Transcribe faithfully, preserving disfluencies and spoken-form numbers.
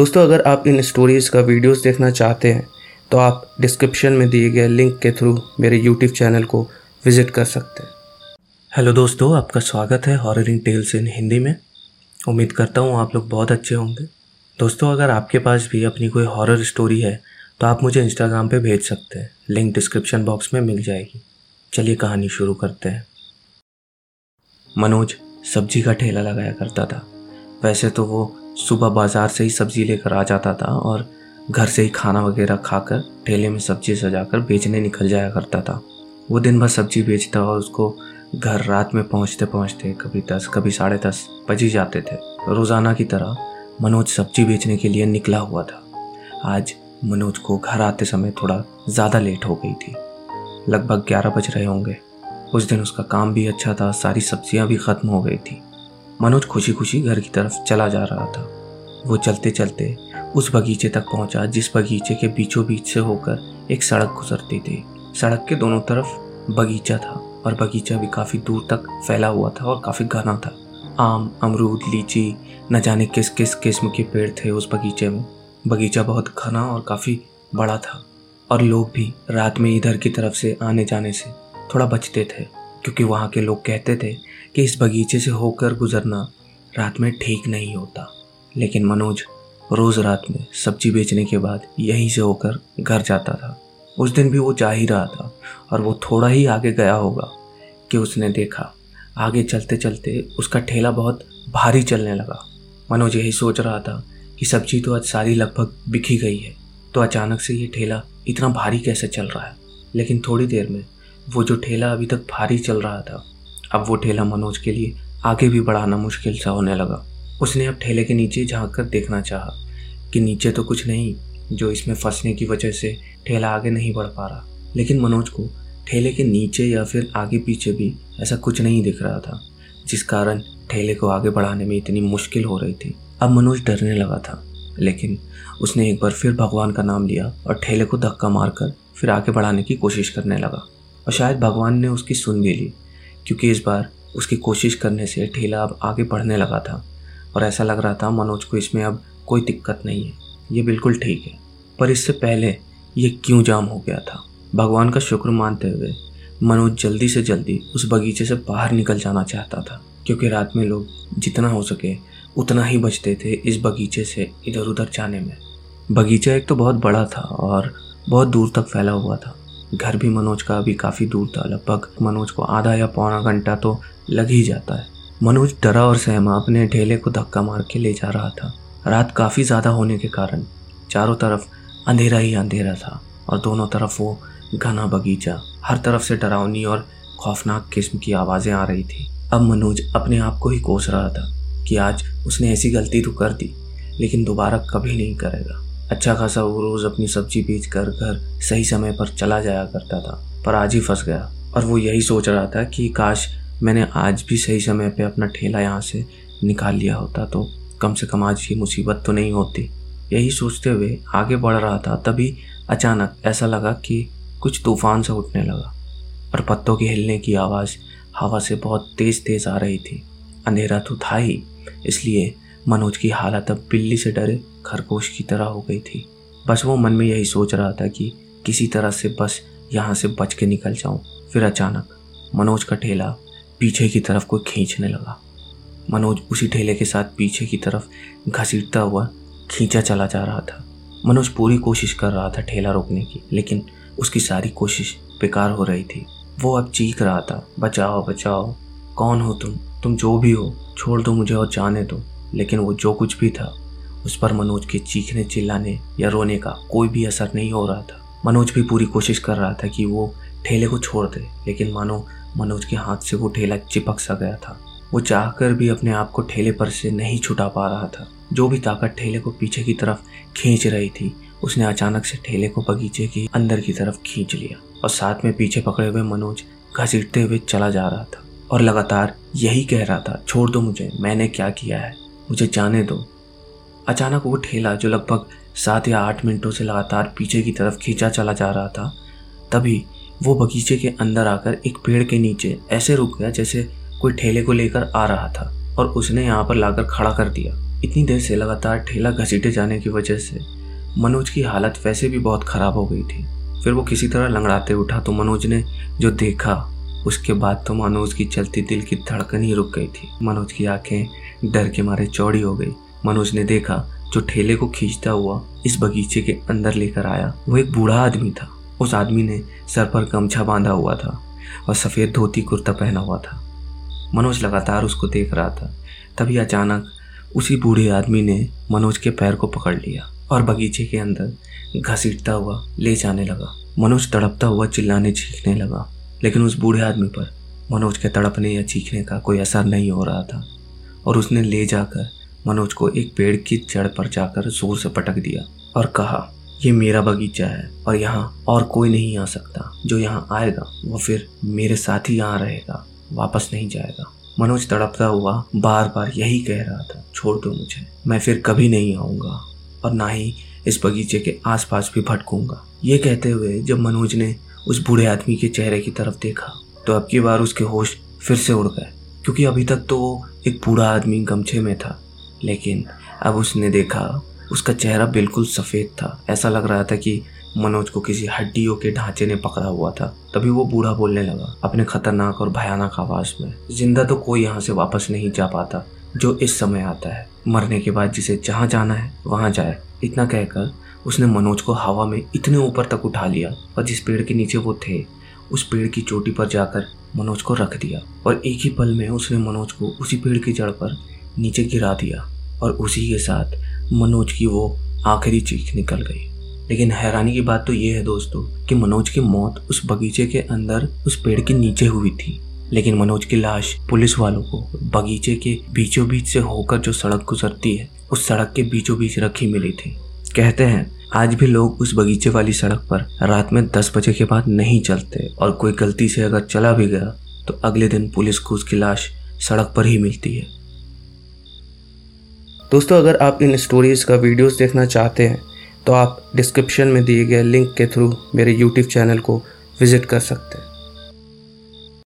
दोस्तों अगर आप इन स्टोरीज़ का वीडियोस देखना चाहते हैं तो आप डिस्क्रिप्शन में दिए गए लिंक के थ्रू मेरे YouTube चैनल को विज़िट कर सकते हैं। हेलो दोस्तों, आपका स्वागत है हॉररिंग टेल्स इन हिंदी में। उम्मीद करता हूँ आप लोग बहुत अच्छे होंगे। दोस्तों अगर आपके पास भी अपनी कोई हॉरर स्टोरी है तो आप मुझे इंस्टाग्राम पे भेज सकते हैं, लिंक डिस्क्रिप्शन बॉक्स में मिल जाएगी। चलिए कहानी शुरू करते हैं। मनोज सब्जी का ठेला लगाया करता था। वैसे तो वो सुबह बाज़ार से ही सब्ज़ी लेकर आ जाता था और घर से ही खाना वगैरह खाकर ठेले में सब्जी सजाकर बेचने निकल जाया करता था। वो दिन भर सब्जी बेचता और उसको घर रात में पहुंचते पहुंचते कभी दस कभी साढ़े दस बज ही जाते थे। रोज़ाना की तरह मनोज सब्जी बेचने के लिए निकला हुआ था। आज मनोज को घर आते समय थोड़ा ज़्यादा लेट हो गई थी, लगभग ग्यारह बज रहे होंगे। उस दिन उसका काम भी अच्छा था, सारी सब्जियां भी ख़त्म हो गई थी। मनोज खुशी खुशी घर की तरफ चला जा रहा था। वो चलते चलते उस बगीचे तक पहुंचा जिस बगीचे के बीचों बीच से होकर एक सड़क गुजरती थी। सड़क के दोनों तरफ बगीचा था और बगीचा भी काफ़ी दूर तक फैला हुआ था और काफ़ी घना था। आम, अमरूद, लीची, न जाने किस किस किस्म के पेड़ थे उस बगीचे में। बगीचा बहुत घना और काफ़ी बड़ा था और लोग भी रात में इधर की तरफ से आने जाने से थोड़ा बचते थे, क्योंकि वहाँ के लोग कहते थे कि इस बगीचे से होकर गुजरना रात में ठीक नहीं होता। लेकिन मनोज रोज़ रात में सब्जी बेचने के बाद यहीं से होकर घर जाता था। उस दिन भी वो जा ही रहा था और वो थोड़ा ही आगे गया होगा कि उसने देखा आगे चलते चलते उसका ठेला बहुत भारी चलने लगा। मनोज यही सोच रहा था कि सब्जी तो आज सारी लगभग बिकी गई है, तो अचानक से ये ठेला इतना भारी कैसे चल रहा है। लेकिन थोड़ी देर में वो जो ठेला अभी तक भारी चल रहा था, अब वो ठेला मनोज के लिए आगे भी बढ़ाना मुश्किल सा होने लगा। उसने अब ठेले के नीचे झाँक कर देखना चाहा कि नीचे तो कुछ नहीं जो इसमें फंसने की वजह से ठेला आगे नहीं बढ़ पा रहा। लेकिन मनोज को ठेले के नीचे या फिर आगे पीछे भी ऐसा कुछ नहीं दिख रहा था जिस कारण ठेले को आगे बढ़ाने में इतनी मुश्किल हो रही थी। अब मनोज डरने लगा था, लेकिन उसने एक बार फिर भगवान का नाम लिया और ठेले को धक्का मारकर फिर आगे बढ़ाने की कोशिश करने लगा। और शायद भगवान ने उसकी सुन भी ली, क्योंकि इस बार उसकी कोशिश करने से ठेला अब आगे बढ़ने लगा था और ऐसा लग रहा था मनोज को इसमें अब कोई दिक्कत नहीं है, ये बिल्कुल ठीक है। पर इससे पहले ये क्यों जाम हो गया था? भगवान का शुक्र मानते हुए मनोज जल्दी से जल्दी उस बगीचे से बाहर निकल जाना चाहता था, क्योंकि रात में लोग जितना हो सके उतना ही बचते थे इस बगीचे से इधर उधर जाने में। बगीचा एक तो बहुत बड़ा था और बहुत दूर तक फैला हुआ था। घर भी मनोज का अभी काफ़ी दूर था, लगभग मनोज को आधा या पौना घंटा तो लग ही जाता है। मनोज डरा और सहमा अपने ठेले को धक्का मार के ले जा रहा था। रात काफ़ी ज़्यादा होने के कारण चारों तरफ अंधेरा ही अंधेरा था और दोनों तरफ वो घना बगीचा, हर तरफ से डरावनी और खौफनाक किस्म की आवाज़ें आ रही थी। अब मनोज अपने आप को ही कोस रहा था कि आज उसने ऐसी गलती तो कर दी, लेकिन दोबारा कभी नहीं करेगा। अच्छा खासा वो रोज़ अपनी सब्जी बेच कर घर सही समय पर चला जाया करता था, पर आज ही फंस गया। और वो यही सोच रहा था कि काश मैंने आज भी सही समय पर अपना ठेला यहाँ से निकाल लिया होता तो कम से कम आज ये मुसीबत तो नहीं होती। यही सोचते हुए आगे बढ़ रहा था, तभी अचानक ऐसा लगा कि कुछ तूफान से उठने लगा और पत्तों के हिलने की आवाज़ हवा से बहुत तेज़ तेज़ आ रही थी। अंधेरा तो था ही, इसलिए मनोज की हालत अब बिल्ली से डरे खरगोश की तरह हो गई थी। बस वो मन में यही सोच रहा था कि किसी तरह से बस यहाँ से बच के निकल जाऊँ। फिर अचानक मनोज का ठेला पीछे की तरफ कोई खींचने लगा। मनोज उसी ठेले के साथ पीछे की तरफ घसीटता हुआ खींचा चला जा रहा था। मनोज पूरी कोशिश कर रहा था ठेला रोकने की, लेकिन उसकी सारी कोशिश बेकार हो रही थी। वो अब चीख रहा था, बचाओ बचाओ, कौन हो तुम तुम जो भी हो, छोड़ दो मुझे और जाने दो। लेकिन वो जो कुछ भी था उस पर मनोज के चीखने, चिल्लाने या रोने का कोई भी असर नहीं हो रहा था। मनोज भी पूरी कोशिश कर रहा था कि वो ठेले को छोड़ दे, लेकिन मानो मनोज के हाथ से वो ठेला चिपक सा गया था। वो चाहकर भी अपने आप को ठेले पर से नहीं छुटा पा रहा था। जो भी ताकत ठेले को पीछे की तरफ खींच रही थी, उसने अचानक से ठेले को बगीचे के अंदर की तरफ खींच लिया और साथ में पीछे पकड़े हुए मनोज घसीटते हुए चला जा रहा था और लगातार यही कह रहा था, छोड़ दो मुझे, मैंने क्या किया है, मुझे जाने दो। अचानक वो ठेला जो लगभग सात या आठ मिनटों से लगातार पीछे की तरफ खींचा चला जा रहा था, तभी वो बगीचे के अंदर आकर एक पेड़ के नीचे ऐसे रुक गया जैसे कोई ठेले को लेकर आ रहा था और उसने यहाँ पर लाकर खड़ा कर दिया। इतनी देर से लगातार ठेला घसीटे जाने की वजह से मनोज की हालत वैसे भी बहुत ख़राब हो गई थी। फिर वो किसी तरह लंगड़ाते उठा तो मनोज ने जो देखा उसके बाद तो मनोज की चलती दिल की धड़कन ही रुक गई थी। मनोज की आंखें डर के मारे चौड़ी हो गई। मनोज ने देखा जो ठेले को खींचता हुआ इस बगीचे के अंदर लेकर आया वो एक बूढ़ा आदमी था। उस आदमी ने सर पर गमछा बांधा हुआ था और सफ़ेद धोती कुर्ता पहना हुआ था। मनोज लगातार उसको देख रहा था। तभी अचानक उसी बूढ़े आदमी ने मनोज के पैर को पकड़ लिया और बगीचे के अंदर घसीटता हुआ ले जाने लगा। मनोज तड़पता हुआ चिल्लाने चीखने लगा, लेकिन उस बूढ़े आदमी पर मनोज के तड़पने या चीखने का कोई असर नहीं हो रहा था और उसने ले जाकर मनोज को एक पेड़ की जड़ पर जाकर जोर से पटक दिया और कहा, ये मेरा बगीचा है और यहाँ और कोई नहीं आ सकता। जो यहाँ आएगा वो फिर मेरे साथ ही यहाँ रहेगा, वापस नहीं जाएगा। मनोज तड़पता हुआ बार बार यही कह रहा था, छोड़ दो मुझे, मैं फिर कभी नहीं आऊँगा और ना ही इस बगीचे के आसपास भी भटकूँगा। ये कहते हुए जब मनोज ने उस बूढ़े आदमी के चेहरे की तरफ देखा तो अब की बार उसके होश फिर से उड़ गए, क्योंकि अभी तक तो वो एक बूढ़ा आदमी गमछे में था, लेकिन अब उसने देखा उसका चेहरा बिल्कुल सफ़ेद था। ऐसा लग रहा था कि मनोज को किसी हड्डियों के ढांचे ने पकड़ा हुआ था। तभी वो बूढ़ा बोलने लगा अपने खतरनाक और भयानक आवाज़ में, जिंदा तो कोई यहाँ से वापस नहीं जा पाता जो इस समय आता है, मरने के बाद जिसे जहाँ जाना है वहाँ जाए। इतना कहकर उसने मनोज को हवा में इतने ऊपर तक उठा लिया और जिस पेड़ के नीचे वो थे उस पेड़ की चोटी पर जाकर मनोज को रख दिया और एक ही पल में उसने मनोज को उसी पेड़ की जड़ पर नीचे गिरा दिया और उसी के साथ मनोज की वो आखिरी चीख निकल गई। लेकिन हैरानी की बात तो ये है दोस्तों कि मनोज की मौत उस बगीचे के अंदर उस पेड़ के नीचे हुई थी, लेकिन मनोज की लाश पुलिस वालों को बगीचे के बीचों बीच से होकर जो सड़क गुजरती है उस सड़क के बीचों बीच रखी मिली थी। कहते हैं आज भी लोग उस बगीचे वाली सड़क पर रात में दस बजे के बाद नहीं चलते और कोई गलती से अगर चला भी गया तो अगले दिन पुलिस को उसकी लाश सड़क पर ही मिलती है। दोस्तों अगर आप इन स्टोरीज़ का वीडियोस देखना चाहते हैं तो आप डिस्क्रिप्शन में दिए गए लिंक के थ्रू मेरे यूट्यूब चैनल को विज़िट कर सकते हैं।